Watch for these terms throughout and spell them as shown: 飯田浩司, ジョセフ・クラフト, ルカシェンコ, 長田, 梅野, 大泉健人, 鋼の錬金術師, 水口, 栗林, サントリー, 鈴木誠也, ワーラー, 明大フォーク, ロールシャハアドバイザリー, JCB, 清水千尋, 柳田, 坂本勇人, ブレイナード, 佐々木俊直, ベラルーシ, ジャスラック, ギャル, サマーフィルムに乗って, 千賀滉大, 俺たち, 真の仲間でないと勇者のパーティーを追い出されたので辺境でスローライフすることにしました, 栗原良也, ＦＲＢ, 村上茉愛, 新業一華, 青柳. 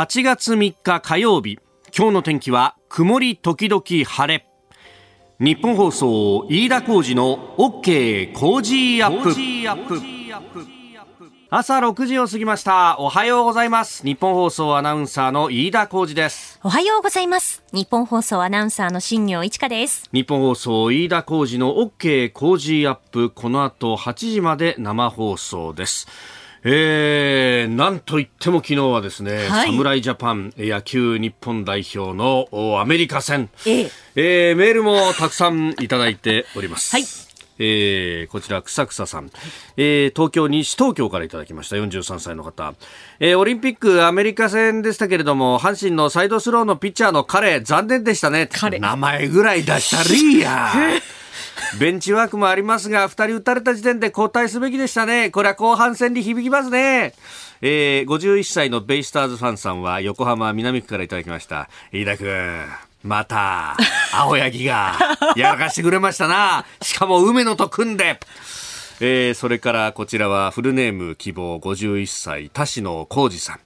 8月3日火曜日、今日の天気は曇り時々晴れ。日本放送飯田浩司の OK 工事アップ。朝6時を過ぎました。おはようございます。日本放送アナウンサーの飯田浩司です。おはようございます。日本放送アナウンサーの新業一華です。日本放送飯田浩司の OK 工事アップ、この後8時まで生放送です。なんといっても昨日はですね、侍ジャパン野球日本代表のアメリカ戦、メールもたくさんいただいております。こちら草草さん、西東京からいただきました。43歳の方、オリンピックアメリカ戦でしたけれども、阪神のサイドスローのピッチャーの彼、残念でしたね。名前ぐらい出したりやベンチワークもありますが、2人打たれた時点で交代すべきでしたね。これは後半戦に響きますね。51歳のベイスターズファンさんは横浜南区からいただきました。飯田君、また青柳がやらかしてくれましたなしかも梅野と組んで。それからこちらはフルネーム希望51歳田代浩二さん、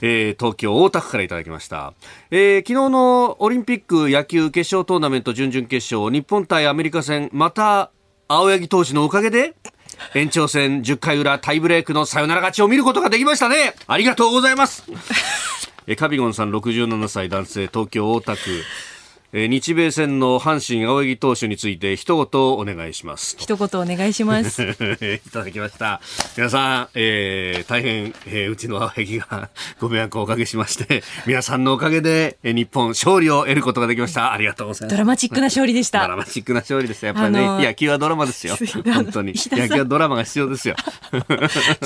東京大田区からいただきました。昨日のオリンピック野球決勝トーナメント準々決勝、日本対アメリカ戦、また青柳投手のおかげで延長戦10回裏タイブレークのサヨナラ勝ちを見ることができましたね。ありがとうございますカビゴンさん67歳男性、東京大田区、日米戦の阪神青柳投手について一言お願いします。一言お願いしますいただきました。皆さん、大変、うちの青柳がご迷惑をおかけしまして、皆さんのおかげで日本勝利を得ることができました。ありがとうございます。ドラマチックな勝利でした。ドラマチックな勝利でした。やっぱりね、野球はドラマですよ。本当に野球はドラマが必要ですよ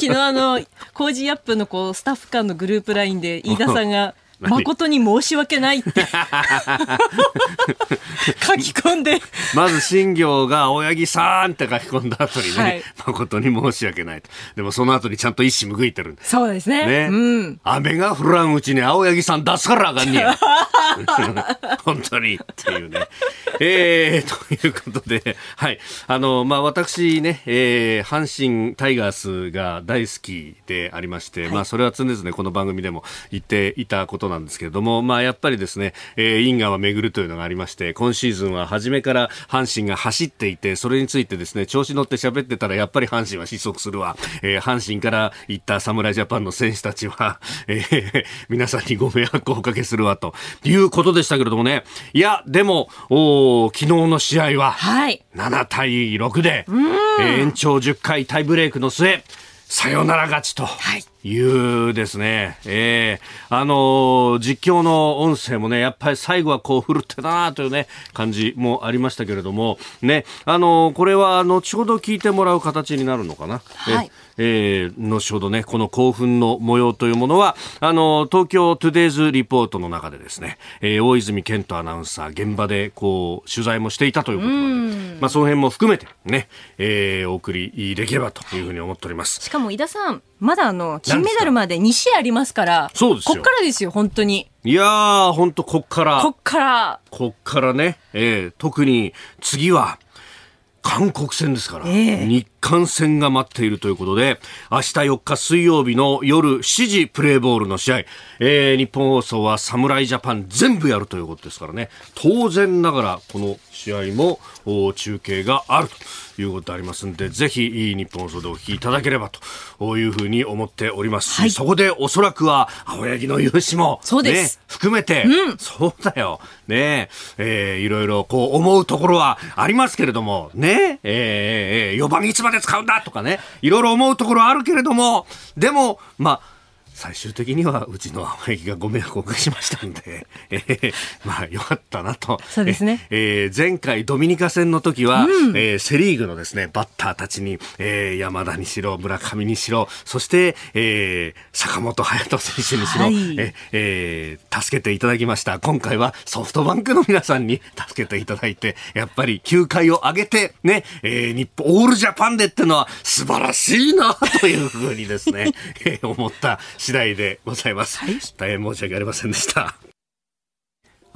昨日工事アップのこうスタッフ間のグループラインで飯田さんが誠に申し訳ないって書き込んでまず新行が青柳さんって書き込んだ後にね、誠に申し訳ないと。でもその後にちゃんと一矢報いてる。そうです ね、うん、雨が降らんうちに青柳さん出すからあかんねや本当にっていうね、ということで、私ね、阪神タイガースが大好きでありまして、それは常々この番組でも言っていたことなんですけれども、やっぱりですね、因果は巡るというのがありまして、今シーズンは初めから阪神が走っていて、それについてですね、調子乗って喋ってたらやっぱり阪神は失速するわ、阪神から行った侍ジャパンの選手たちは、皆さんにご迷惑をおかけするわということでしたけれどもね。いやでも昨日の試合は7対6で、延長10回タイブレークの末サヨナラ勝ちというですね、実況の音声もね、やっぱり最後はこう振るってたなというね感じもありましたけれどもね、これは後ほど聞いてもらう形になるのかな、後ほどね、この興奮の模様というものは東京トゥデイズリポートの中でですね、大泉健人アナウンサー現場でこう取材もしていたということで、その辺も含めてね、お送りできればというふうに思っております。しかも井田さん、まだ金メダルまで2試合ありますから、そうですよ、こっからですよ本当に。いやー本当こっからね、特に次は韓国戦ですから、日韓戦が待っているということで、明日4日水曜日の夜7時プレーボールの試合、日本放送は侍ジャパン全部やるということですからね、当然ながらこの試合も中継があるということでありますので、ぜひ日本放送でお聞きいただければというふうに思っております、そこでおそらくは青柳の勇姿も、そうです、含めて、そうだよね、いろいろこう思うところはありますけれどもね、4番いつまで使うんだとかね、いろいろ思うところはあるけれども、でも最終的にはうちの青柳がご迷惑をおかけしましたんで、よかったなと。そうですね、前回ドミニカ戦の時は、セリーグのですねバッターたちに、山田にしろ村上にしろ、そして、坂本勇人選手にしろ、助けていただきました。今回はソフトバンクの皆さんに助けていただいて、やっぱり球界を上げてね、日本オールジャパンでってのは素晴らしいなというふうにですね思った次第でございます。大変申し訳ありませんでした。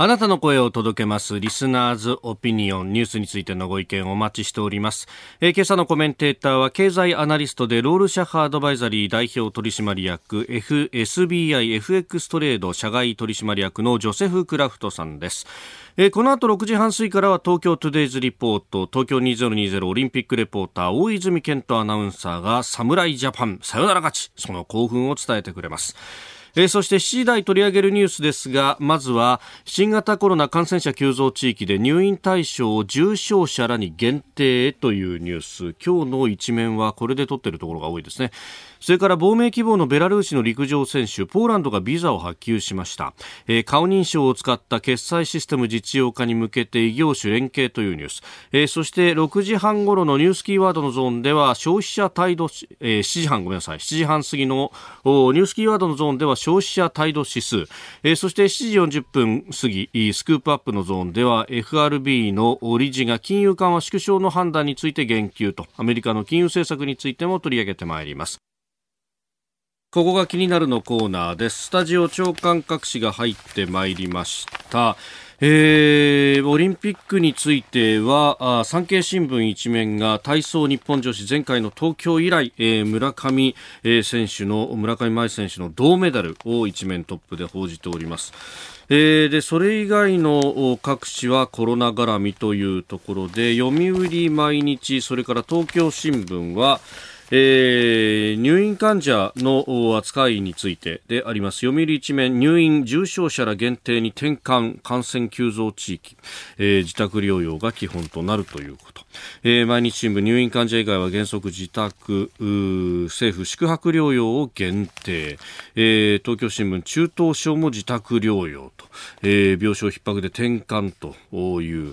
あなたの声を届けますリスナーズオピニオン、ニュースについてのご意見をお待ちしております。今朝のコメンテーターは経済アナリストでロールシャハアドバイザリー代表取締役 SBIFX トレード社外取締役のジョセフ・クラフトさんです。この後6時半過ぎからは東京トゥデイズリポート、東京2020オリンピックレポーター大泉健人アナウンサーが侍ジャパンサヨナラ勝ち、その興奮を伝えてくれます。そして7時台取り上げるニュースですが、まずは新型コロナ感染者急増地域で入院対象を重症者らに限定へというニュース、今日の一面はこれで取っているところが多いですね。それから亡命希望のベラルーシの陸上選手、ポーランドがビザを発給しました。顔認証を使った決済システム実用化に向けて異業種連携というニュース、そして6時半ごろのニュースキーワードのゾーンでは消費者態度、7時半過ぎのニュースキーワードのゾーンでは消費者態度指数、そして7時40分過ぎスクープアップのゾーンでは FRB の理事が金融緩和縮小の判断について言及と、アメリカの金融政策についても取り上げてまいります。ここが気になるのコーナーです。スタジオ長官各紙が入ってまいりました。オリンピックについては産経新聞一面が体操日本女子前回の東京以来、村上茉愛選手の銅メダルを一面トップで報じております。でそれ以外の各紙はコロナ絡みというところで、読売毎日、それから東京新聞は入院患者の扱いについてであります。読売一面、入院重症者ら限定に転換、感染急増地域、自宅療養が基本となるということ。毎日新聞、入院患者以外は原則自宅、政府宿泊療養を限定、東京新聞、中等症も自宅療養と、病床逼迫で転換とい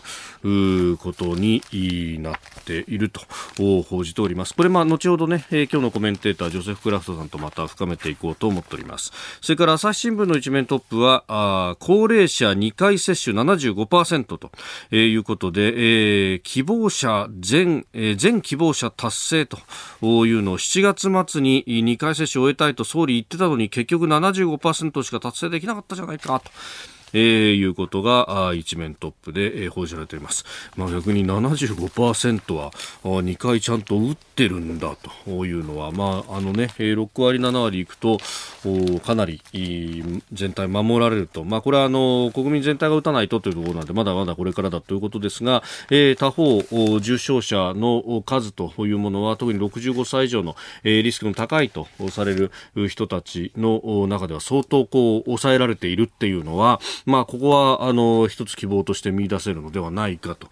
うことになっていると報じております。これ後ほどね、今日のコメンテータージョセフ・クラフトさんとまた深めていこうと思っております。それから朝日新聞の一面トップは高齢者2回接種 75% ということで、希望者全希望者達成というのを7月末に2回接種を終えたいと総理言ってたのに、結局 75% しか達成できなかったじゃないかということが一面トップで報じられています。逆に 75% は2回ちゃんと打ってるんだというのは、6割7割いくとかなり全体守られると、これは国民全体が打たないとというところなので、まだまだこれからだということですが、他方重症者の数というものは特に65歳以上のリスクの高いとされる人たちの中では相当抑えられているっていうのは、ここは一つ希望として見出せるのではないかと、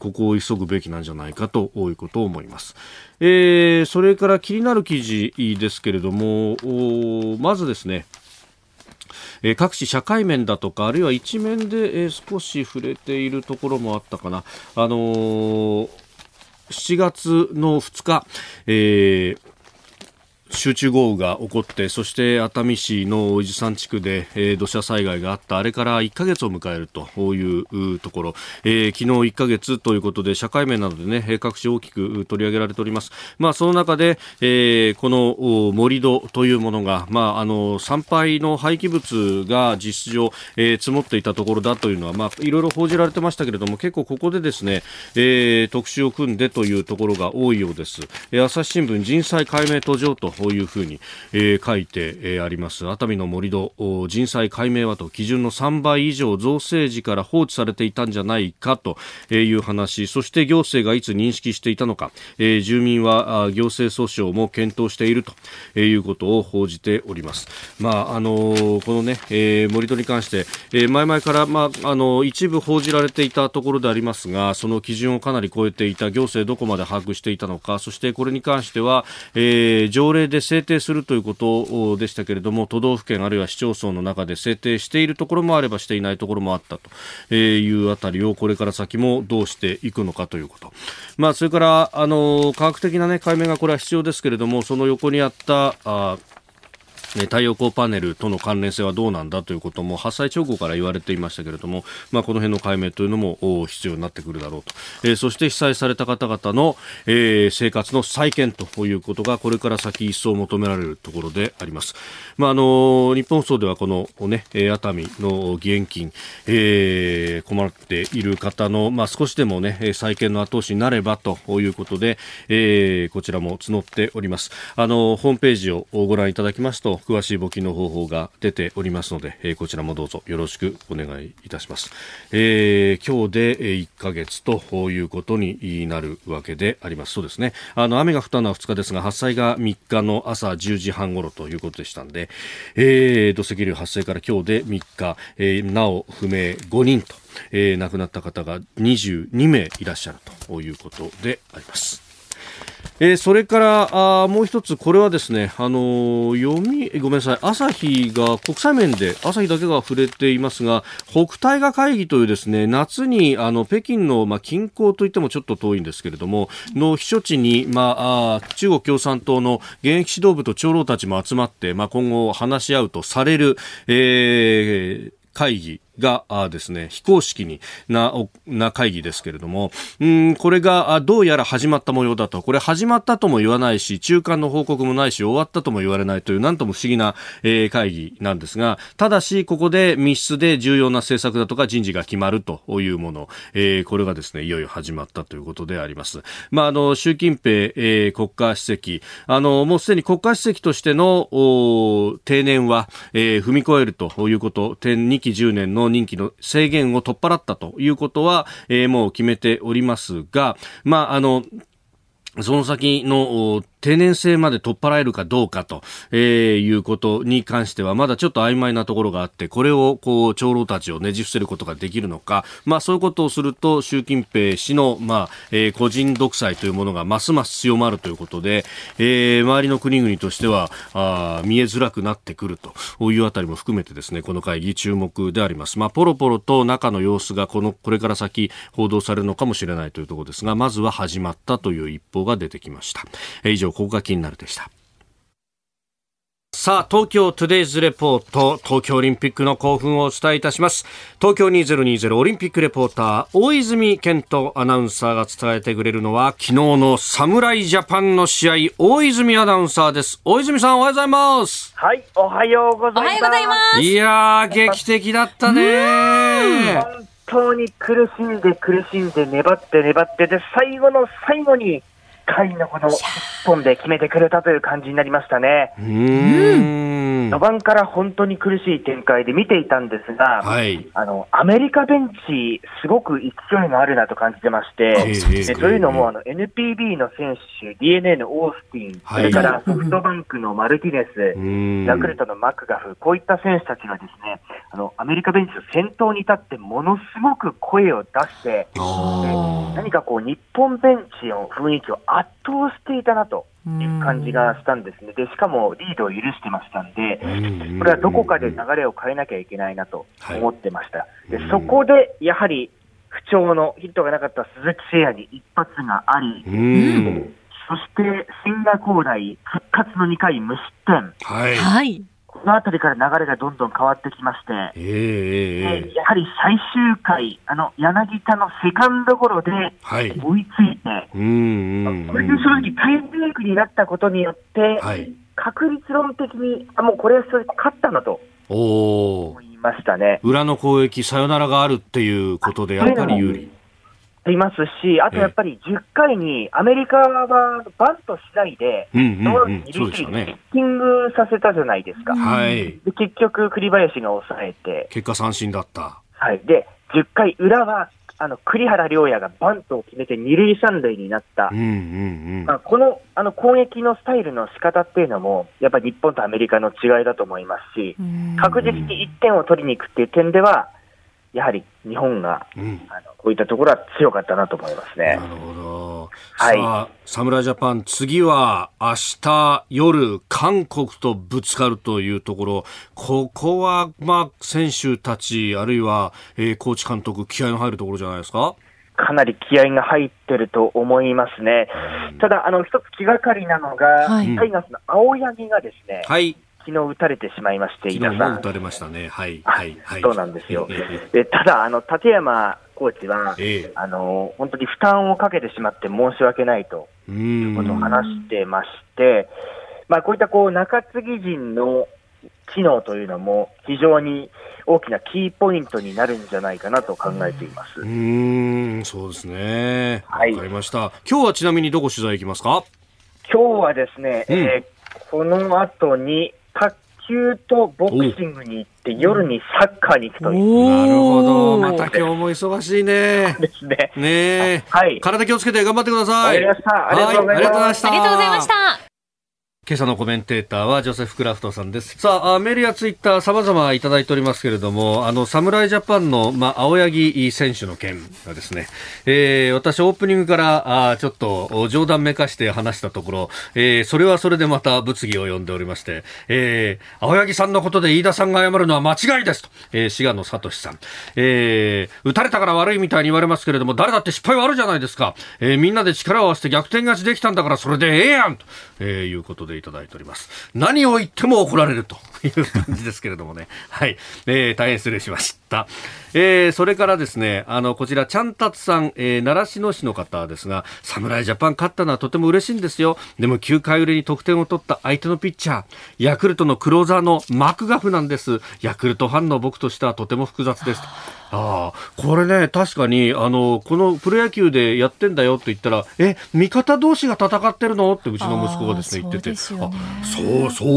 ここを急ぐべきなんじゃないかということを思います。それから気になる記事ですけれども、まずですね、各種社会面だとか、あるいは一面で、少し触れているところもあったかな。7月の2日、集中豪雨が起こって、そして熱海市の伊豆山地区で、土砂災害があった、あれから1ヶ月を迎えるというところ、昨日1ヶ月ということで社会面などで、ね、各種大きく取り上げられております。その中で、この盛り土というものが、産廃の廃棄物が実質上、積もっていたところだというのは、いろいろ報じられてましたけれども、結構ここでですね、特集を組んでというところが多いようです。朝日新聞、人災解明途上とこういうふうに、書いて、あります。熱海の盛り土、人災解明はと、基準の3倍以上造成時から放置されていたんじゃないかという話、そして行政がいつ認識していたのか、住民は行政訴訟も検討しているということを報じております。このね、盛り土に関して、前々から、一部報じられていたところでありますが、その基準をかなり超えていた、行政どこまで把握していたのか、そしてこれに関しては、条例で制定するということでしたけれども、都道府県あるいは市町村の中で制定しているところもあればしていないところもあったというあたりを、これから先もどうしていくのかということ、それから科学的な、ね、解明がこれは必要ですけれども、その横にあった太陽光パネルとの関連性はどうなんだということも発災直後から言われていましたけれども、この辺の解明というのも必要になってくるだろうと、そして被災された方々の、生活の再建ということがこれから先一層求められるところであります。日本放送ではこの、熱海の義援金、困っている方の、少しでも、再建の後押しになればということで、こちらも募っております。ホームページをご覧いただきますと詳しい募金の方法が出ておりますので、こちらもどうぞよろしくお願いいたします。今日で1ヶ月ということになるわけであります。そうですね、雨が降ったのは2日ですが、発災が3日の朝10時半ごろということでしたので、土石流発生から今日で3日、なお不明5人と、亡くなった方が22名いらっしゃるということであります。それからもう一つ、これはですね、ごめんなさい、朝日が国際面で朝日だけが触れていますが、北戴河会議というですね、夏に北京の、近郊といってもちょっと遠いんですけれどもの避暑地に、中国共産党の現役指導部と長老たちも集まって、今後話し合うとされる、会議がですね、非公式な会議ですけれども、これがどうやら始まった模様だと。これ始まったとも言わないし、中間の報告もないし、終わったとも言われないという、なんとも不思議な、会議なんですが、ただしここで密室で重要な政策だとか人事が決まるというもの、これがですね、いよいよ始まったということであります。習近平、国家主席、もうすでに国家主席としての定年は、踏み越えるということ、2期10年の任期の制限を取っ払ったということは、もう決めておりますが、その先の定年制まで取っ払えるかどうかということに関してはまだちょっと曖昧なところがあって、これをこう長老たちをねじ伏せることができるのか、そういうことをすると習近平氏の個人独裁というものがますます強まるということで、周りの国々としては見えづらくなってくるというあたりも含めてですね、この会議注目であります。ポロポロと中の様子がこれから先報道されるのかもしれないというところですが、まずは始まったという一報が出てきました。以上、ここが気になるでした。さあ、東京トゥデイズレポート、東京オリンピックの興奮をお伝えいたします。東京2020オリンピックレポーター大泉健人アナウンサーが伝えてくれるのは、昨日の侍ジャパンの試合、大泉アナウンサーです。大泉さん、おはようございます。はい、おはようございます。いやー、劇的だったね。本当に苦しんで粘ってで、最後の最後に回のこの一本で決めてくれたという感じになりましたね。序盤から本当に苦しい展開で見ていたんですが、はい、アメリカベンチすごく勢いがあるなと感じてまして、というのもNPB の選手、DNA のオースティン、はい、それからソフトバンクのマルティネス、ヤクルトのマクガフ、こういった選手たちがですね、アメリカベンチの先頭に立ってものすごく声を出して、何かこう日本ベンチの雰囲気を圧倒していたなという感じがしたんですね。で、しかもリードを許してましたんで、これはどこかで流れを変えなきゃいけないなと思ってました。で、そこでやはり不調のヒットがなかった鈴木誠也に一発があり、そして千賀滉大復活の2回無失点。はい。このあたりから流れがどんどん変わってきまして、やはり最終回、柳田のセカンドゴロで追いついて、これで正直タイブレークになったことによって、確率論的にもうこれはそれ勝ったなと思いましたね。裏の攻撃、サヨナラがあるっていうことでやっぱり有利。ありますし、あとやっぱり10回にアメリカはバントしないで、2塁手にヒッティングさせたじゃないですか。はい。で、結局栗林が抑えて。結果三振だった。はい。で、10回裏は、栗原良也がバントを決めて2塁3塁になった。この、攻撃のスタイルの仕方っていうのも、やっぱり日本とアメリカの違いだと思いますし、確実に1点を取りに行くっていう点では、やはり日本が、こういったところは強かったなと思いますね。なるほど。はい、さあ、侍ジャパン、次は明日夜、韓国とぶつかるというところ、ここは、選手たち、あるいは、コーチ監督、気合の入るところじゃないですか。かなり気合が入ってると思いますね。ただ、一つ気がかりなのが、タイガースの青柳がですね、はい。昨日打たれてしまいまして、昨日も打たれましたね、はいはいはい、そうなんですよ、ただ立山コーチは、本当に負担をかけてしまって申し訳ないということを話してまして、まあ、こういったこう中継ぎ陣の機能というのも非常に大きなキーポイントになるんじゃないかなと考えています。そうですね、はい、わかりました。今日はちなみにどこ取材行きますか？今日はですね、この後に卓球とボクシングに行って夜にサッカーに行くという。なるほど、また今日も忙しいねですね。ね、はい、体気をつけて頑張ってください。ありがとうございました。ありがとうございました。今朝のコメンテーターはジョセフ・クラフトさんです。さあ、メールやツイッター様々いただいておりますけれども、侍ジャパンの、青柳選手の件がですね、私オープニングからちょっと冗談めかして話したところ、それはそれでまた物議を呼んでおりまして、青柳さんのことで飯田さんが謝るのは間違いですと、滋賀野聡さん、打たれたから悪いみたいに言われますけれども、誰だって失敗はあるじゃないですか、みんなで力を合わせて逆転勝ちできたんだからそれでええやんと、いうことでいただいております。何を言っても怒られるという感じですけれどもねはい、大変失礼しました、それからですね、こちらちゃんたつさん、習志野市の方ですが、侍ジャパン勝ったのはとても嬉しいんですよ。でも9回裏に得点を取った相手のピッチャー、ヤクルトのクローザーのマクガフなんです。ヤクルトファンの僕としてはとても複雑です。あ、これね、確かにこのプロ野球でやってんだよって言ったら、味方同士が戦ってるのってうちの息子がですね言ってて、そ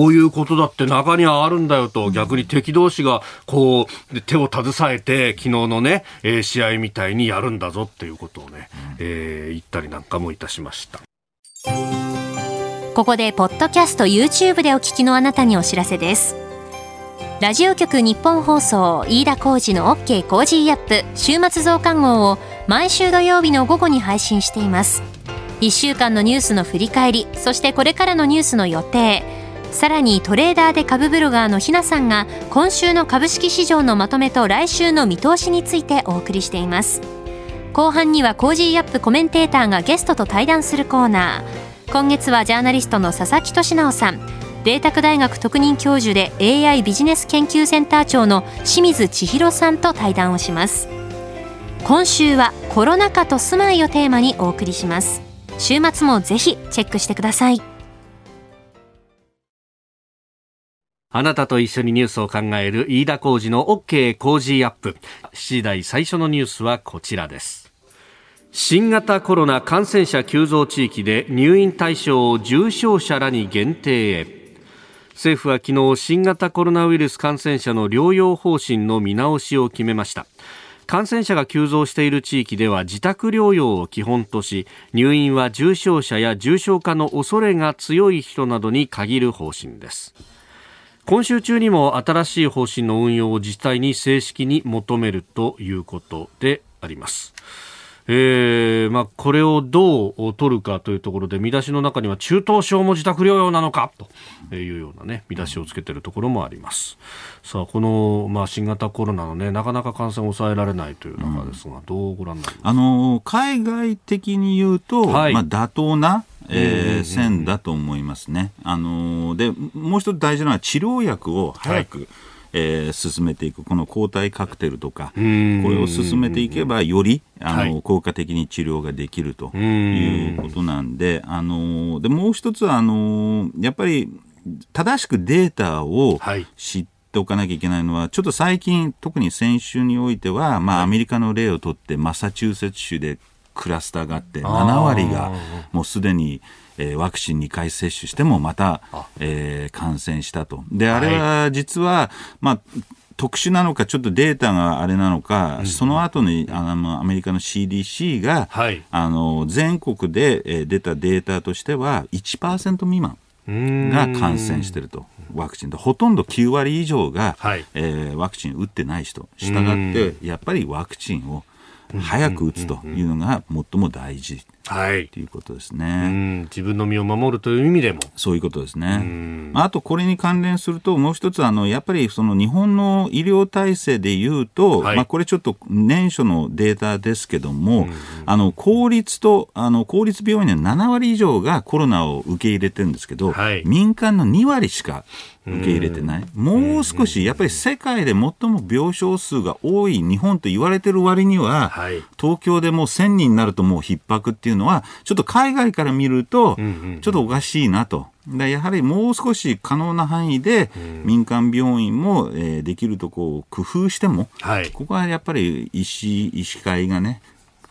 ういうことだって中にはあるんだよと、逆に敵同士がこう手を携えて昨日のね、試合みたいにやるんだぞっていうことをね、言ったりなんかもいたしました。ここでポッドキャスト YouTube でお聞きのあなたにお知らせです。ラジオ局日本放送飯田浩二の OK コージーアップ週末増刊号を毎週土曜日の午後に配信しています。1週間のニュースの振り返り、そしてこれからのニュースの予定、さらにトレーダーで株ブロガーのひなさんが今週の株式市場のまとめと来週の見通しについてお送りしています。後半にはコージーアップコメンテーターがゲストと対談するコーナー。今月はジャーナリストの佐々木俊直さん、麗澤大学特任教授で AI ビジネス研究センター長の清水千尋さんと対談をします。今週はコロナ禍と住まいをテーマにお送りします。週末もぜひチェックしてください。あなたと一緒にニュースを考える飯田浩司の OK 工事アップ。7時台最初のニュースはこちらです。新型コロナ感染者急増地域で入院対象を重症者らに限定へ。政府は昨日、新型コロナウイルス感染者の療養方針の見直しを決めました。感染者が急増している地域では自宅療養を基本とし、入院は重症者や重症化の恐れが強い人などに限る方針です。今週中にも新しい方針の運用を自治体に正式に求めるということであります。これをどう取るかというところで、見出しの中には中等症も自宅療養なのかというようなね、見出しをつけているところもあります。さあ、この、新型コロナのね、なかなか感染を抑えられないという中ですが、どうご覧になりますか？海外的に言うと、はい、妥当な線だと思いますね。でもう一つ大事なのは治療薬を早く、進めていく、この抗体カクテルとか、これを進めていけばより効果的に治療ができるということなんで、でもう一つはやっぱり正しくデータを知っておかなきゃいけないのは、ちょっと最近、特に先週においては、アメリカの例をとってマサチューセッツ州でクラスターがあって、7割がもうすでにワクチン2回接種してもまた、感染したと。で、あれは実は、特殊なのか、ちょっとデータがあれなのか、その後にアメリカの CDC が、全国で出たデータとしては 1% 未満が感染していると。ワクチンでほとんど9割以上が、ワクチン打ってない人。したがってやっぱりワクチンを早く打つというのが最も大事はい、ということですね。自分の身を守るという意味でもそういうことですね。あとこれに関連するともう一つやっぱりその日本の医療体制でいうと、はい、これちょっと年初のデータですけども、公立病院の7割以上がコロナを受け入れてるんですけど、はい、民間の2割しか受け入れてない。もう少しやっぱり世界で最も病床数が多い日本と言われてる割には、はい、東京でもう1000人になるともう逼迫っていうのはちょっと海外から見るとちょっとおかしいなと。でやはりもう少し可能な範囲で民間病院も、できるとこを工夫しても、はい、ここはやっぱり医師会がね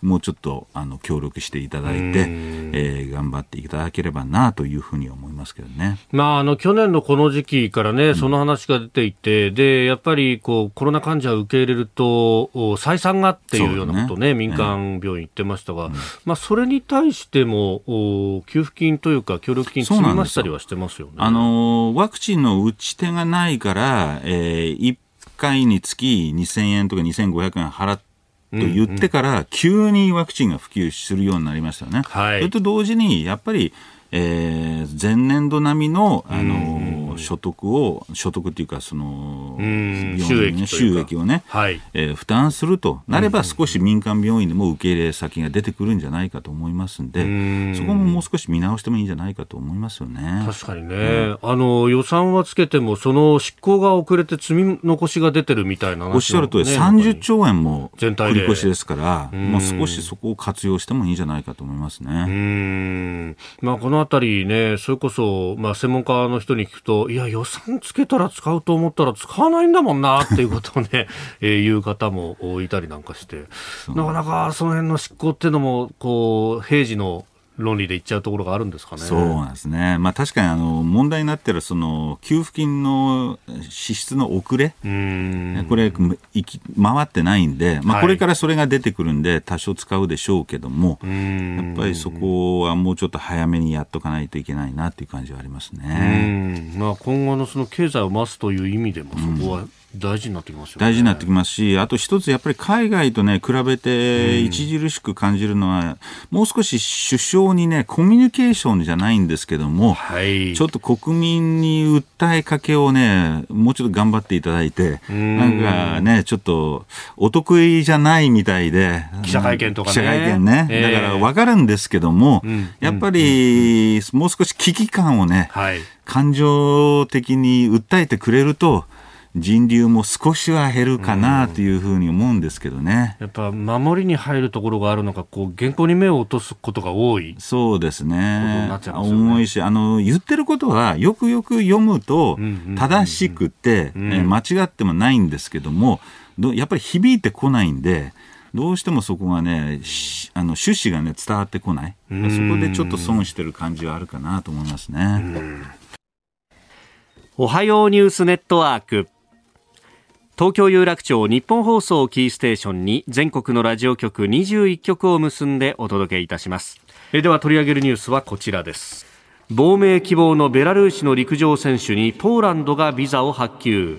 もうちょっと協力していただいて、頑張っていただければなというふうに思いますけどね。去年のこの時期からねその話が出ていて、でやっぱりコロナ患者を受け入れると採算がっていうようなことをね、民間病院言ってましたが、それに対しても給付金というか協力金積み増したりはしてますよね。ワクチンの打ち手がないから、1回につき2000円とか2500円払ってと言ってから急にワクチンが普及するようになりましたね、はい、それと同時にやっぱり、前年度並みの、所得というかその収益をね、はい負担するとなれば少し民間病院でも受け入れ先が出てくるんじゃないかと思いますんで、そこももう少し見直してもいいんじゃないかと思いますよね。確かにね、予算はつけてもその執行が遅れて積み残しが出てるみたいな話、ね、おっしゃるとおり30兆円も繰り越しですから、もう少しそこを活用してもいいんじゃないかと思いますね。このあたりねそれこそ、専門家の人に聞くといや予算つけたら使うと思ったら使わないんだもんなっていうことをね言う方もいたりなんかして、なかなかその辺の執行っていうのも平時の論理で言っちゃうところがあるんですかね。そうなんですね、確かに問題になっているその給付金の支出の遅れ、これ回ってないんで、はい、これからそれが出てくるんで多少使うでしょうけども、やっぱりそこはもうちょっと早めにやっとかないといけないなという感じはありますね。今後のその経済を回すという意味でもそこは大事になってきますよね。大事になってきますし、あと一つやっぱり海外とね比べて著しく感じるのは、もう少し首相にねコミュニケーションじゃないんですけども、はい、ちょっと国民に訴えかけをねもうちょっと頑張っていただいて、なんかねちょっとお得意じゃないみたいで記者会見とかね、記者会見ね、だから分かるんですけども、やっぱりもう少し危機感をね、はい、感情的に訴えてくれると人流も少しは減るかなというふうに思うんですけどね。やっぱ守りに入るところがあるのか、原稿に目を落とすことが多い。そうですね。重いし、言ってることはよくよく読むと正しくて、間違ってもないんですけども、やっぱり響いてこないんで、どうしてもそこがね、趣旨がね伝わってこない。そこでちょっと損してる感じはあるかなと思いますね。おはようニュースネットワーク。東京有楽町日本放送キーステーションに全国のラジオ局21局を結んでお届けいたします。では取り上げるニュースはこちらです。亡命希望のベラルーシの陸上選手にポーランドがビザを発給。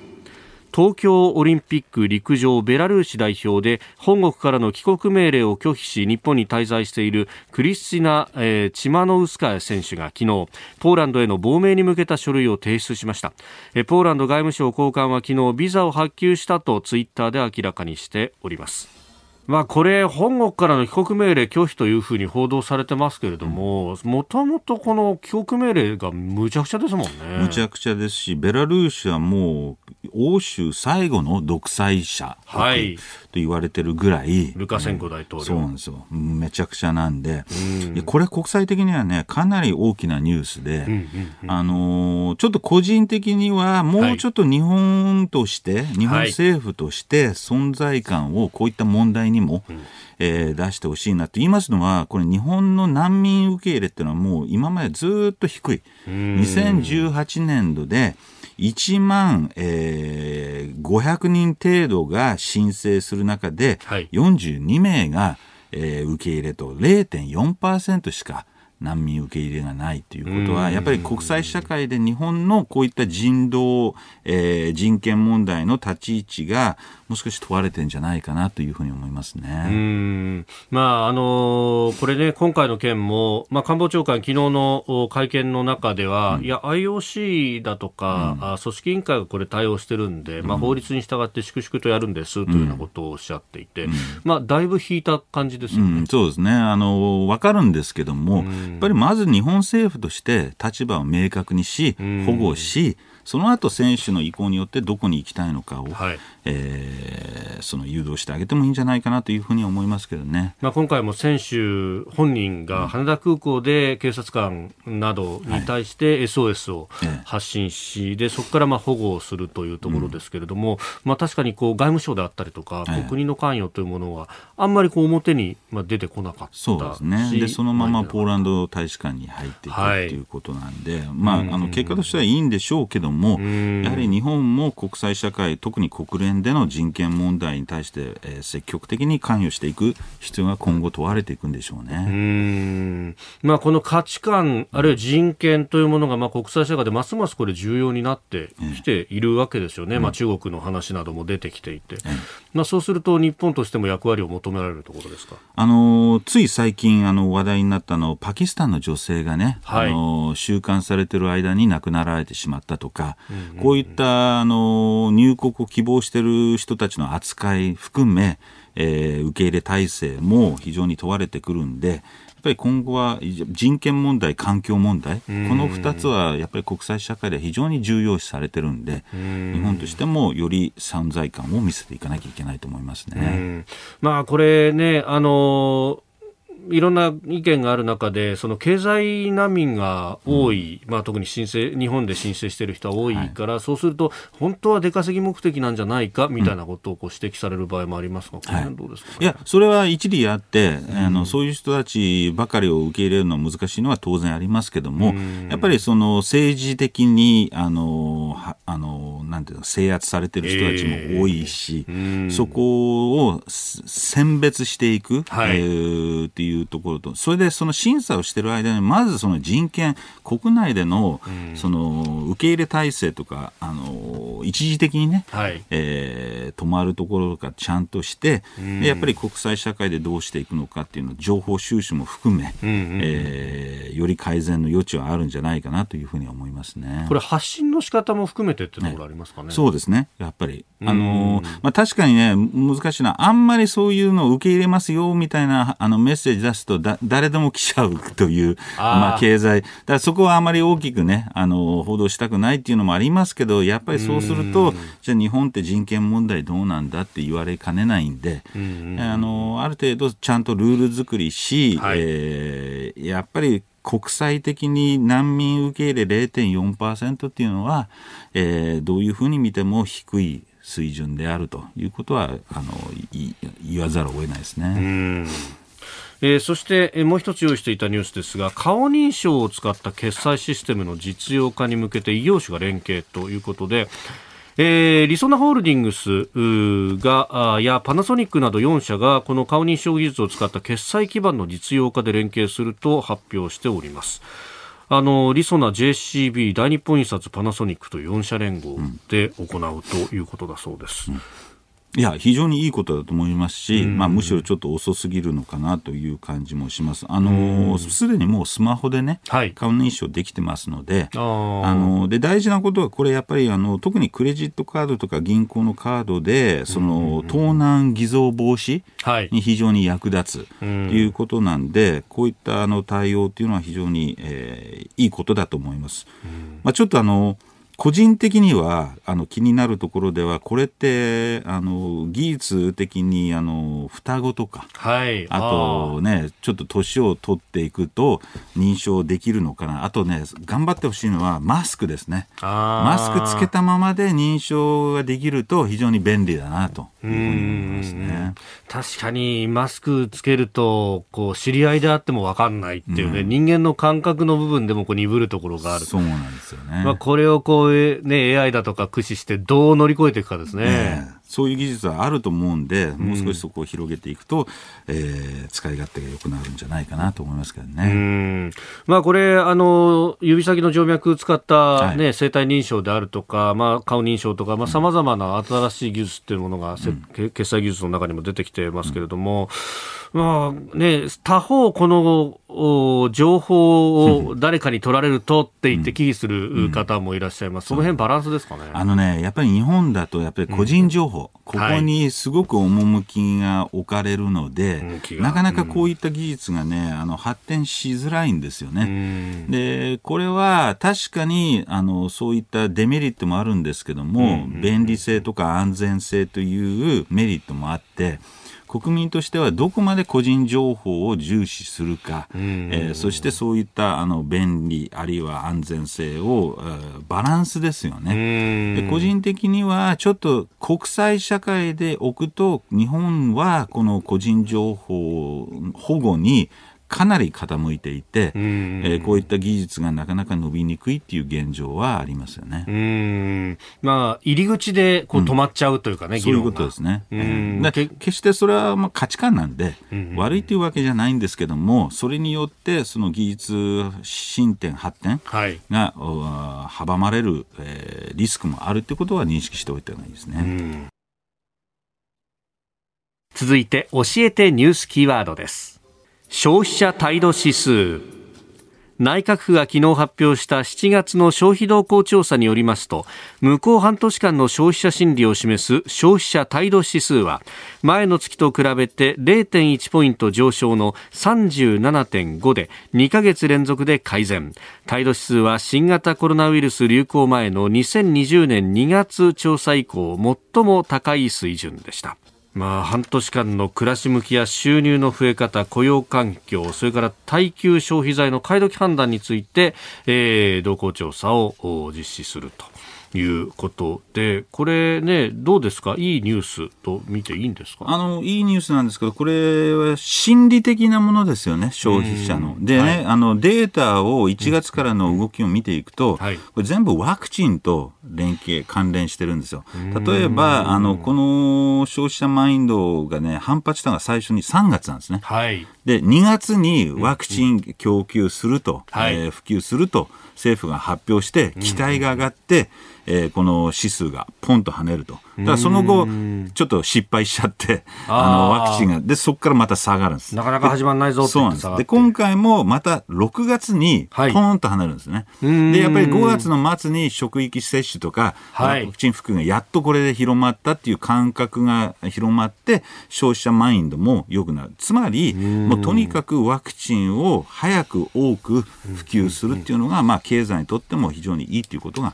東京オリンピック陸上ベラルーシ代表で本国からの帰国命令を拒否し日本に滞在しているクリスティナ・チマノウスカヤ選手が昨日ポーランドへの亡命に向けた書類を提出しました。ポーランド外務省高官は昨日ビザを発給したとツイッターで明らかにしております。これ本国からの帰国命令拒否というふうに報道されてますけれども、もともとこの帰国命令がむちゃくちゃですもんね。むちゃくちゃですし、ベラルーシはもう欧州最後の独裁者、はい、と言われてるぐらいルカシェンコ大統領、そうなんですよ、めちゃくちゃなんで、これ国際的にはねかなり大きなニュースで、ちょっと個人的にはもうちょっと日本として、はい、日本政府として存在感をこういった問題にも、出してほしいなと。言いますのはこれ日本の難民受け入れっていうのはもう今までずっと低い。2018年度で1万、500人程度が申請する中で、はい、42名が、受け入れと 0.4% しか難民受け入れがないということはやっぱり国際社会で日本のこういった人権問題の立ち位置がもう少し問われてるんじゃないかなというふうに思いますね。これね、今回の件も、官房長官昨日の会見の中では、いや IOC だとか、組織委員会がこれ対応してるんで、法律に従って粛々とやるんですというようなことをおっしゃっていて、だいぶ引いた感じですよね。そうですね、分かるんですけども、やっぱりまず日本政府として立場を明確にし保護し、その後選手の意向によってどこに行きたいのかを、その誘導してあげてもいいんじゃないかなというふうに思いますけどね。今回も選手本人が羽田空港で警察官などに対して SOS を発信し、でそこから保護をするというところですけれども、確かに外務省であったりとか、国の関与というものはあんまり表に出てこなかったし、そうですね。でそのままポーランド大使館に入っていくということなんで、結果としてはいいんでしょうけども、やはり日本も国際社会、特に国連での人権問題に対して、積極的に関与していく必要が今後問われていくんでしょうね。この価値観あるいは人権というものが、国際社会でますますこれ重要になってきているわけですよね。中国の話なども出てきていて、そうすると日本としても役割を求められるところですか。つい最近話題になったパキスタンの女性がね、収監されている間に亡くなられてしまったとか、こういった入国を希望している人たちの扱い含め、受け入れ体制も非常に問われてくるんで、やっぱり今後は人権問題、環境問題、この2つはやっぱり国際社会では非常に重要視されてるんで、日本としてもより存在感を見せていかなきゃいけないと思いますね。これね、いろんな意見がある中で、その経済難民が多い、特に日本で申請している人は多いから、そうすると本当は出稼ぎ目的なんじゃないかみたいなことを指摘される場合もありますが、どうですかね。いや、それは一理あって、そういう人たちばかりを受け入れるのは難しいのは当然ありますけども、やっぱりその政治的になんていうの、制圧されている人たちも多いし、そこを選別していく、っていうところと、それでその審査をしている間にまずその人権、国内での、その受け入れ体制とか一時的にね、止まるところとかちゃんとして、でやっぱり国際社会でどうしていくのかっていうの、情報収集も含め、より改善の余地はあるんじゃないかなというふうに思いますね。これ発信の仕方も含めてってところありますかね。そうですね、やっぱり確かにね、難しいな、あんまりそういうのを受け入れますよみたいなメッセージ出すと誰でも来ちゃうという経済だから、そこはあまり大きくね報道したくないっていうのもありますけど、やっぱりそうするとじゃあ日本って人権問題どうなんだって言われかねないんで、ある程度ちゃんとルール作りし、やっぱり国際的に難民受け入れ 0.4% っていうのは、どういうふうに見ても低い水準であるということは言わざるを得ないですね。そして、もう一つ用意していたニュースですが、顔認証を使った決済システムの実用化に向けて異業種が連携ということで、りそなホールディングスがパナソニックなど4社がこの顔認証技術を使った決済基盤の実用化で連携すると発表しております。りそな、JCB、大日本印刷、パナソニックという4社連合で行うということだそうです。いや、非常にいいことだと思いますし、むしろちょっと遅すぎるのかなという感じもします。すでにもうスマホでね、顔認証できてますので、で大事なことはこれやっぱり特にクレジットカードとか銀行のカードでその盗難偽造防止に非常に役立つということなんで、こういった対応というのは非常に、いいことだと思います。ちょっと個人的には気になるところでは、これって技術的に双子とか、あとねちょっと年を取っていくと認証できるのかな。あとね、頑張ってほしいのはマスクですね。マスクつけたままで認証ができると非常に便利だなというふうに思いますね。確かにマスクつけると知り合いであっても分かんないっていうね、人間の感覚の部分でも鈍るところがある。そうなんですよね。これをAI だとか駆使してどう乗り越えていくかですね。そういう技術はあると思うんで、もう少しそこを広げていくと、使い勝手が良くなるんじゃないかなと思いますけどね。まあ、これ指先の静脈使った、ね、はい、生体認証であるとか、まあ、顔認証とか、さまざ、まな新しい技術というものが、決済技術の中にも出てきてますけれども、まあね、他方この情報を誰かに取られるとって言って危惧する方もいらっしゃいます。その辺バランスですかね。やっぱり日本だとやっぱり個人情報、ここにすごく趣が置かれるので、はい、なかなかこういった技術がね、発展しづらいんですよね。で、これは確かにそういったデメリットもあるんですけども、便利性とか安全性というメリットもあって、国民としてはどこまで個人情報を重視するか、そしてそういった便利あるいは安全性を、バランスですよね。で、個人的にはちょっと国際社会で置くと、日本はこの個人情報保護にかなり傾いていて、こういった技術がなかなか伸びにくいっていう現状はありますよね。まあ、入り口でこう止まっちゃうというかね、そういうことですね。決してそれはまあ価値観なんで、悪いというわけじゃないんですけども、それによってその技術進展発展が、阻まれる、リスクもあるということは認識しておいた方がいいですね。続いて教えてニュースキーワードです。消費者態度指数。内閣府が昨日発表した7月の消費動向調査によりますと、向こう半年間の消費者心理を示す消費者態度指数は、前の月と比べて 0.1 ポイント上昇の 37.5 で2ヶ月連続で改善。態度指数は新型コロナウイルス流行前の2020年2月調査以降、最も高い水準でした。まあ、半年間の暮らし向きや収入の増え方、雇用環境、それから耐久消費財の買い時判断について、動向調査を実施するということで、これね、どうですか、いいニュースと見ていいんですか。いいニュースなんですけど、これは心理的なものですよね、消費者の。でね、はい、データを1月からの動きを見ていくと、これ全部ワクチンと関連してるんですよ。例えばこの消費者マインドがね、反発したのが最初に3月なんですね。で、2月にワクチン供給すると、普及すると政府が発表して、期待が上がって、この指数がポンと跳ねると。だからその後ちょっと失敗しちゃって、ワクチンがでそこからまた下がるんです。なかなか始まらないぞって言って下がって、で今回もまた6月にポンと跳ねるんですね。でやっぱり5月の末に職域接種とか、ワクチン普及がやっとこれで広まったっていう感覚が広まって、消費者マインドも良くなる。つまりもうとにかくワクチンを早く多く普及するっていうのが、まあ、経済にとっても非常にいいっていうことが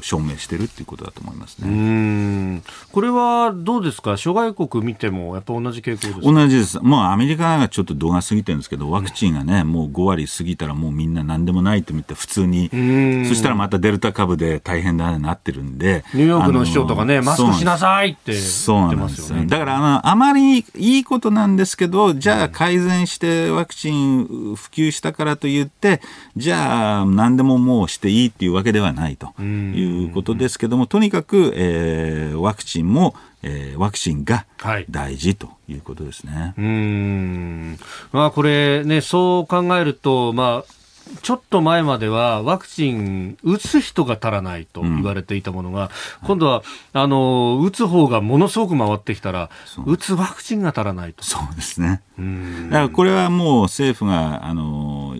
証明しているということだと思いますね。これはどうですか、諸外国見てもやっぱ同じ傾向ですか。同じです。もうアメリカがちょっと度が過ぎてるんですけど、ワクチンがね、もう5割過ぎたらもうみんな何でもないと見て普通に、そしたらまたデルタ株で大変だなってるんで、ニューヨークの市長とかね、マスクしなさいって言ってますよね。だからあまりいいことなんですけど、じゃあ改善してワクチン普及したからといって、じゃあ何でももうしていいっていうわけではないということですけども、とにかく、ワクチンが大事ということですね。まあ、これね、そう考えると、まあ、ちょっと前まではワクチン打つ人が足らないと言われていたものが、今度は打つ方がものすごく回ってきたら、打つワクチンが足らないと。そうですね。だからこれはもう政府が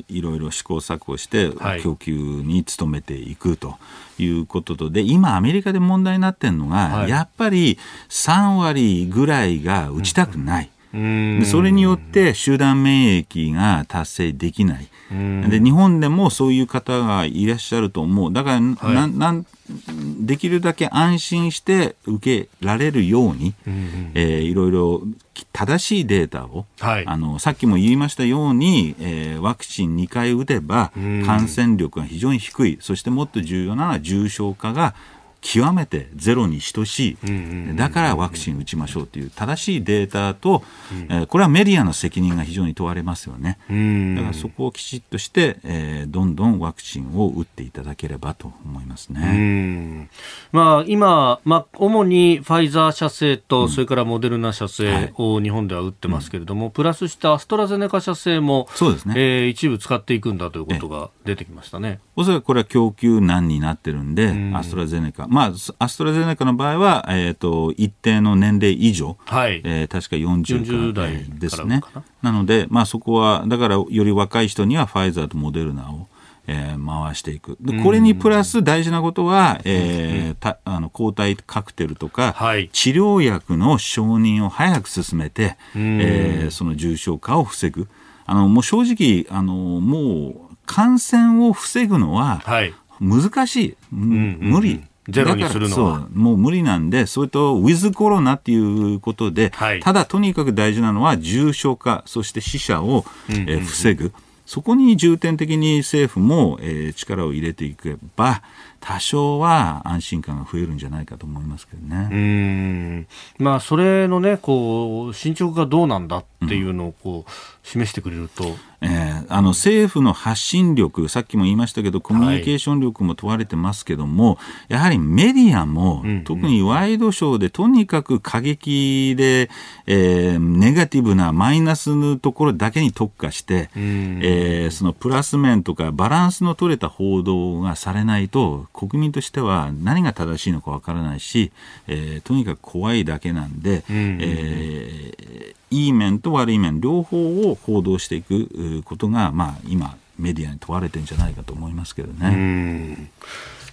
いろいろ試行錯誤して供給に努めていくということとで、今アメリカで問題になっているのが、やっぱり3割ぐらいが打ちたくない。でそれによって集団免疫が達成できない。で日本でもそういう方がいらっしゃると思う。だから、できるだけ安心して受けられるように、いろいろ正しいデータを、さっきも言いましたように、ワクチン2回打てば感染力が非常に低い。そしてもっと重要なのは重症化が極めてゼロに等しい、だからワクチン打ちましょうという正しいデータと、これはメディアの責任が非常に問われますよね。だからそこをきちっとして、どんどんワクチンを打っていただければと思いますね。まあ、今、主にファイザー社製とそれからモデルナ社製を日本では打ってますけれども、プラスしたアストラゼネカ社製もそうですね、一部使っていくんだということが出てきましたね。おそらくこれは供給難になってるんで、アストラゼネカ、アストラゼネカの場合は、一定の年齢以上、確か40代ですね。なので、そこはだからより若い人にはファイザーとモデルナを、回していく。で、これにプラス大事なことは、抗体カクテルとか、治療薬の承認を早く進めて、その重症化を防ぐ。もう正直もう感染を防ぐのは難しい、無理。ゼロにするのはもう無理なんで、それとウィズコロナっていうことで、ただとにかく大事なのは重症化、そして死者を防ぐ、そこに重点的に政府も力を入れていけば多少は安心感が増えるんじゃないかと思いますけどね。それのね、こう進捗がどうなんだっていうのをこう示してくれると、政府の発信力、さっきも言いましたけどコミュニケーション力も問われてますけども、やはりメディアも、特にワイドショーでとにかく過激で、ネガティブなマイナスのところだけに特化して、そのプラス面とかバランスの取れた報道がされないと国民としては何が正しいのかわからないし、とにかく怖いだけなんで、いい面と悪い面両方を報道していくことが、今メディアに問われてるんじゃないかと思いますけどね。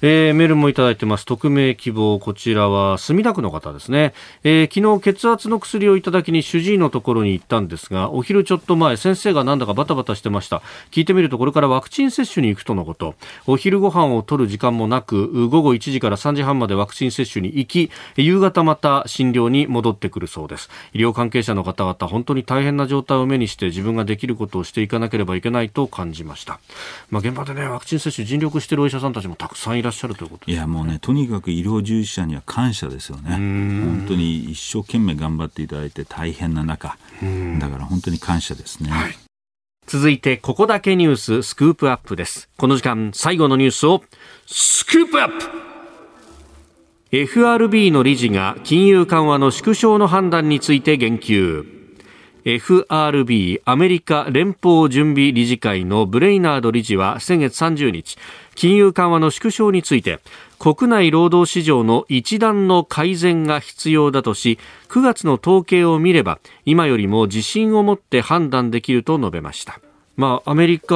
メールもいただいてます。匿名希望、こちらは墨田区の方ですね。昨日血圧の薬をいただきに主治医のところに行ったんですが、お昼ちょっと前、先生がなんだかバタバタしてました。聞いてみるとこれからワクチン接種に行くとのこと。お昼ご飯を取る時間もなく、午後1時から3時半までワクチン接種に行き、夕方また診療に戻ってくるそうです。医療関係者の方々、本当に大変な状態を目にして、自分ができることをしていかなければいけないと感じました。現場でね、ワクチン接種尽力しているお医者さんたちもたくさんいらっしゃるいや、もうね、とにかく医療従事者には感謝ですよね。本当に一生懸命頑張っていただいて、大変な中だから本当に感謝ですね。続いてここだけニューススクープアップです。この時間最後のニュースをスクープアップ。 FRB の理事が金融緩和の縮小の判断について言及。FRB アメリカ連邦準備理事会のブレイナード理事は先月30日、金融緩和の縮小について国内労働市場の一段の改善が必要だとし、9月の統計を見れば今よりも自信を持って判断できると述べました。アメリカ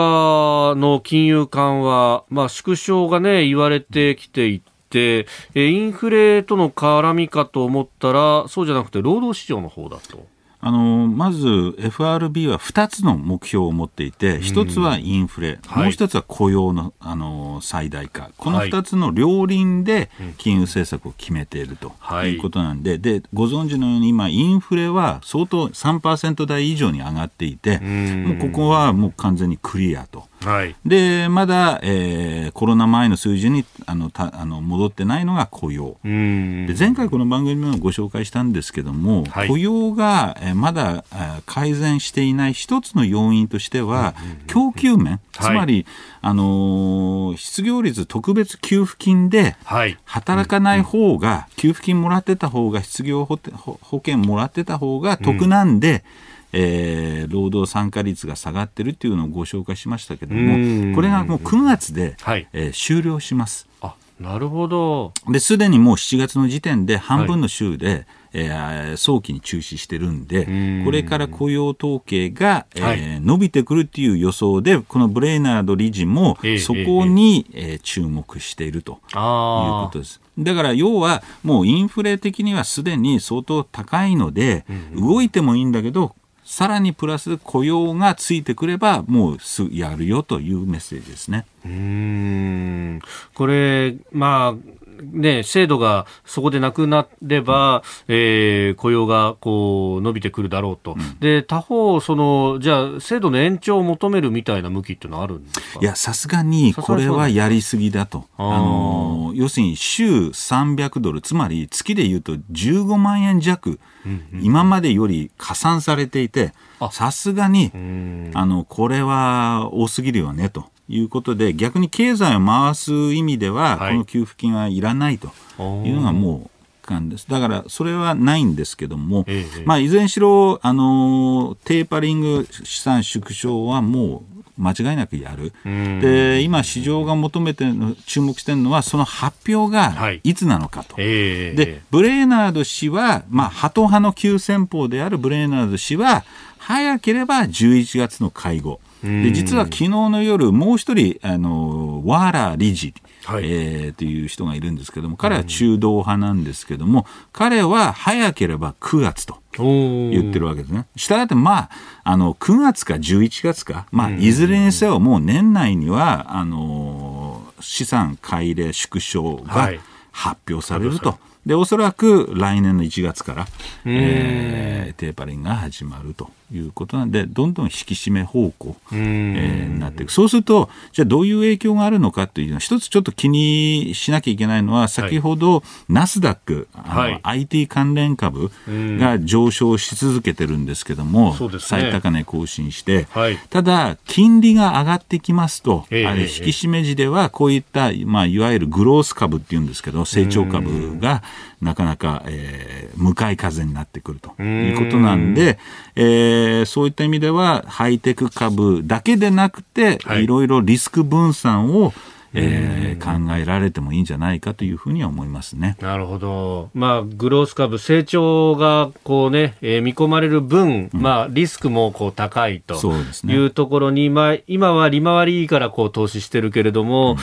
の金融緩和、縮小がね、言われてきていて、インフレとの絡みかと思ったらそうじゃなくて労働市場の方だと。まず FRB は2つの目標を持っていて、1つはインフレ、もう1つは雇用の、最大化、この2つの両輪で金融政策を決めているということなんで、で、ご存知のように今インフレは相当 3% 台以上に上がっていて、もうここはもう完全にクリアと。で、まだ、コロナ前の水準に戻ってないのが雇用で、前回この番組もご紹介したんですけども、雇用が、まだ改善していない一つの要因としては供給面、つまり、失業率特別給付金で働かない方が、給付金もらってた方が、失業保険もらってた方が得なんで、労働参加率が下がってるっていうのをご紹介しましたけども、これがもう9月で、終了します。なるほど。すでにもう7月の時点で半分の州で、早期に中止してるんで、これから雇用統計が、伸びてくるっていう予想で、このブレイナード理事もそこに、注目しているということです。だから要はもうインフレ的にはすでに相当高いので、動いてもいいんだけど、さらにプラス雇用がついてくればもうやるよというメッセージですね。これ、ね、制度がそこでなくなれば、雇用がこう伸びてくるだろうと、うん、で他方そのじゃあ制度の延長を求めるみたいな向きっていうのはあるんですか。いや、さすがにこれはやりすぎだと。要するに週$300、つまり月でいうと15万円弱、うんうん、今までより加算されていて、さすがにこれは多すぎるよねということで、逆に経済を回す意味では、はい、この給付金はいらないというのがもう感です。だからそれはないんですけども、まあ、いずれにしろテーパリング資産縮小はもう間違いなくやる。で、今市場が求めて注目しているのはその発表がいつなのかと、はい、でブレーナード氏は、まあ、ハト派の急先鋒であるブレーナード氏は早ければ11月の会合で、実は昨日の夜もう一人ワーラー理事、はい、という人がいるんですけども、彼は中道派なんですけども、彼は早ければ9月と言ってるわけですね。したがって、まあ、9月か11月か、まあ、いずれにせよもう年内には資産買入れ縮小が発表されると、はい、でおそらく来年の1月から、テーパリングが始まるということなので、どんどん引き締め方向、になっていく。そうするとじゃあどういう影響があるのかというのは、一つちょっと気にしなきゃいけないのは、先ほどナスダック、はい、IT 関連株が上昇し続けてるんですけども、ね、最高値更新して、はい、ただ金利が上がってきますと、あれ引き締め時ではこういった、まあ、いわゆるグロース株っていうんですけど、成長株がなかなか、向かい風になってくるということなんで、そういった意味ではハイテク株だけでなくて、はい、いろいろリスク分散を考えられてもいいんじゃないかというふうには思いますね。なるほど、まあ、グロース株成長がこう、ね、見込まれる分、うん、まあ、リスクもこう高いというところに、まあ、今は利回りいいからこう投資してるけれども、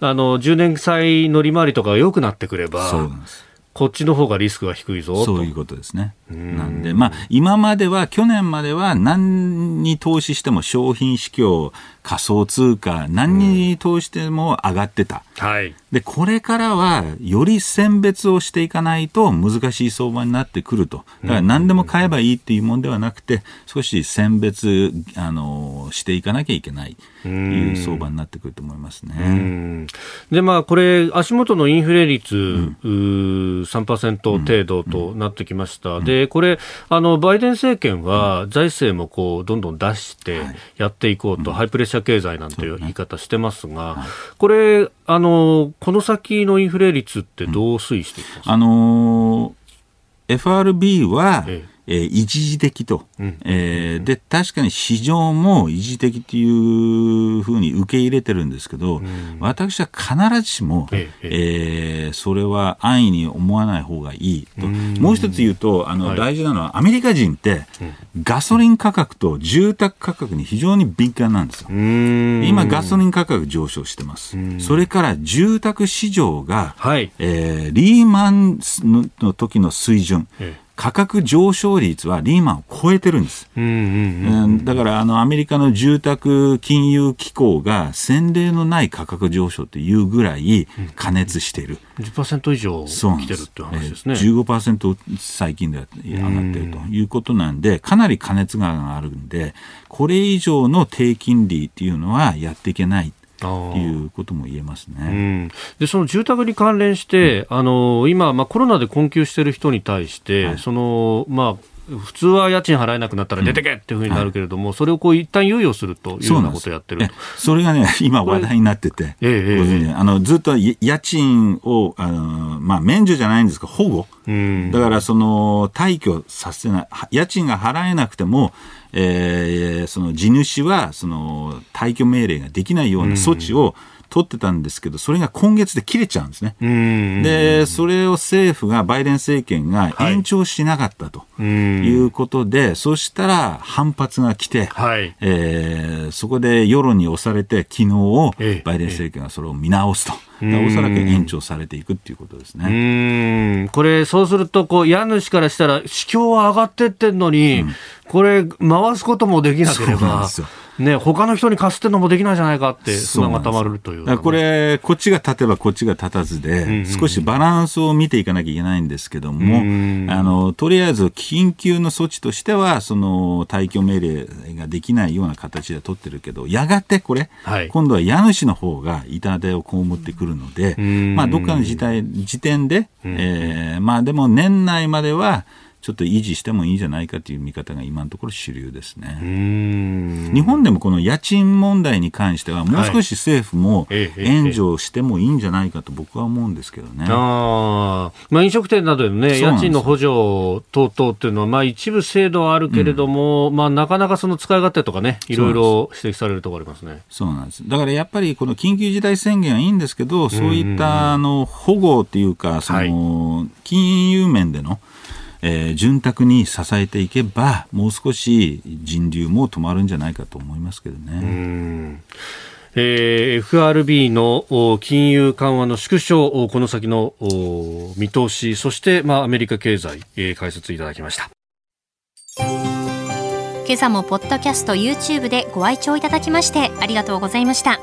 うん、10年債の利回りとかが良くなってくれば、そうなんです、こっちの方がリスクが低いぞと。そういうことですね。なんで、まあ、今までは、去年までは何に投資しても商品市況、仮想通貨、何に投資しても上がってた、はい、でこれからはより選別をしていかないと難しい相場になってくると。だから何でも買えばいいっていうもんではなくて、少し選別していかなきゃいけないという相場になってくると思いますね。で、まあ、これ足元のインフレ率、3% 程度となってきました。でこれバイデン政権は財政もこうどんどん出してやっていこうと、ハイプレッシャー経済なんていう言い方してますが、これこの先のインフレ率ってどう推移していきますか。FRB は、一時的と、で確かに市場も一時的というふうに受け入れてるんですけど、私は必ずしも、それは安易に思わない方がいいと。もう一つ言うと大事なのは、アメリカ人ってガソリン価格と住宅価格に非常に敏感なんですよ。今ガソリン価格上昇してます。それから住宅市場が、リーマンの時の水準、価格上昇率はリーマンを超えてるんです。だからアメリカの住宅金融機構が前例のない価格上昇というぐらい過熱している。10% 以上来てるって話ですね。15% 最近で上がっているということなんで、かなり過熱があるんで、これ以上の低金利っていうのはやっていけないということも言えますね。でその住宅に関連して、今、まあ、コロナで困窮している人に対して、はい、まあ普通は家賃払えなくなったら出てけっていうふうになるけれども、それをこう一旦猶予するというようなことをやってると。それがね、今話題になってて、ずっと家賃をまあ、免除じゃないんですが保護、だからその退去させない、家賃が払えなくても、その地主はその退去命令ができないような措置を取ってたんですけど、それが今月で切れちゃうんですね。でそれをバイデン政権が延長しなかったと、はいいうことで、そうしたら反発が来て、はいそこで世論に押されて、昨日をバイデン政権がそれを見直すと、おそらく延長されていくっていうことですね。これそうするとこう家主からしたら市況は上がってってんのに、これ回すこともできなければね、他の人に貸すってのもできないじゃないかって不満がたまるという。これこっちが立てばこっちが立たずで、少しバランスを見ていかなきゃいけないんですけども、とりあえず緊急の措置としてはその退去命令ができないような形で取ってるけど、やがてこれ、今度は家主の方が痛手を被ってくるので、どっかの時点で、でも年内まではちょっと維持してもいいんじゃないかという見方が今のところ主流ですね。日本でもこの家賃問題に関してはもう少し政府も援助をしてもいいんじゃないかと僕は思うんですけどね。飲食店などでの、ね、家賃の補助等々というのは、一部制度はあるけれども、なかなかその使い勝手とかね、いろいろ指摘されるところありますね。そうなんです。だからやっぱりこの緊急事態宣言はいいんですけど、そういった保護というかその、金融面での潤沢に支えていけば、もう少し人流も止まるんじゃないかと思いますけどね。FRB の金融緩和の縮小、この先の見通し、そして、アメリカ経済、解説いただきました。今朝もポッドキャスト YouTube でご愛聴いただきましてありがとうございました。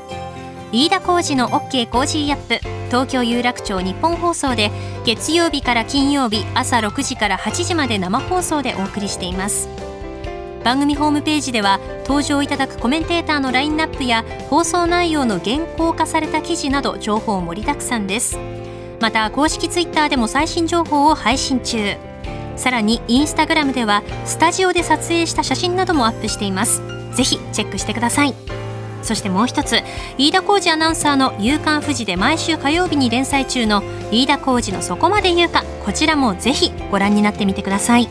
飯田浩司の OK コージーアップ、東京有楽町日本放送で月曜日から金曜日朝6時から8時まで生放送でお送りしています。番組ホームページでは登場いただくコメンテーターのラインナップや放送内容の原稿化された記事など情報盛りだくさんです。また公式ツイッターでも最新情報を配信中、さらにインスタグラムではスタジオで撮影した写真などもアップしています。ぜひチェックしてください。そしてもう一つ、飯田浩司アナウンサーの夕刊フジで毎週火曜日に連載中の飯田浩司のそこまで言うか、こちらもぜひご覧になってみてください。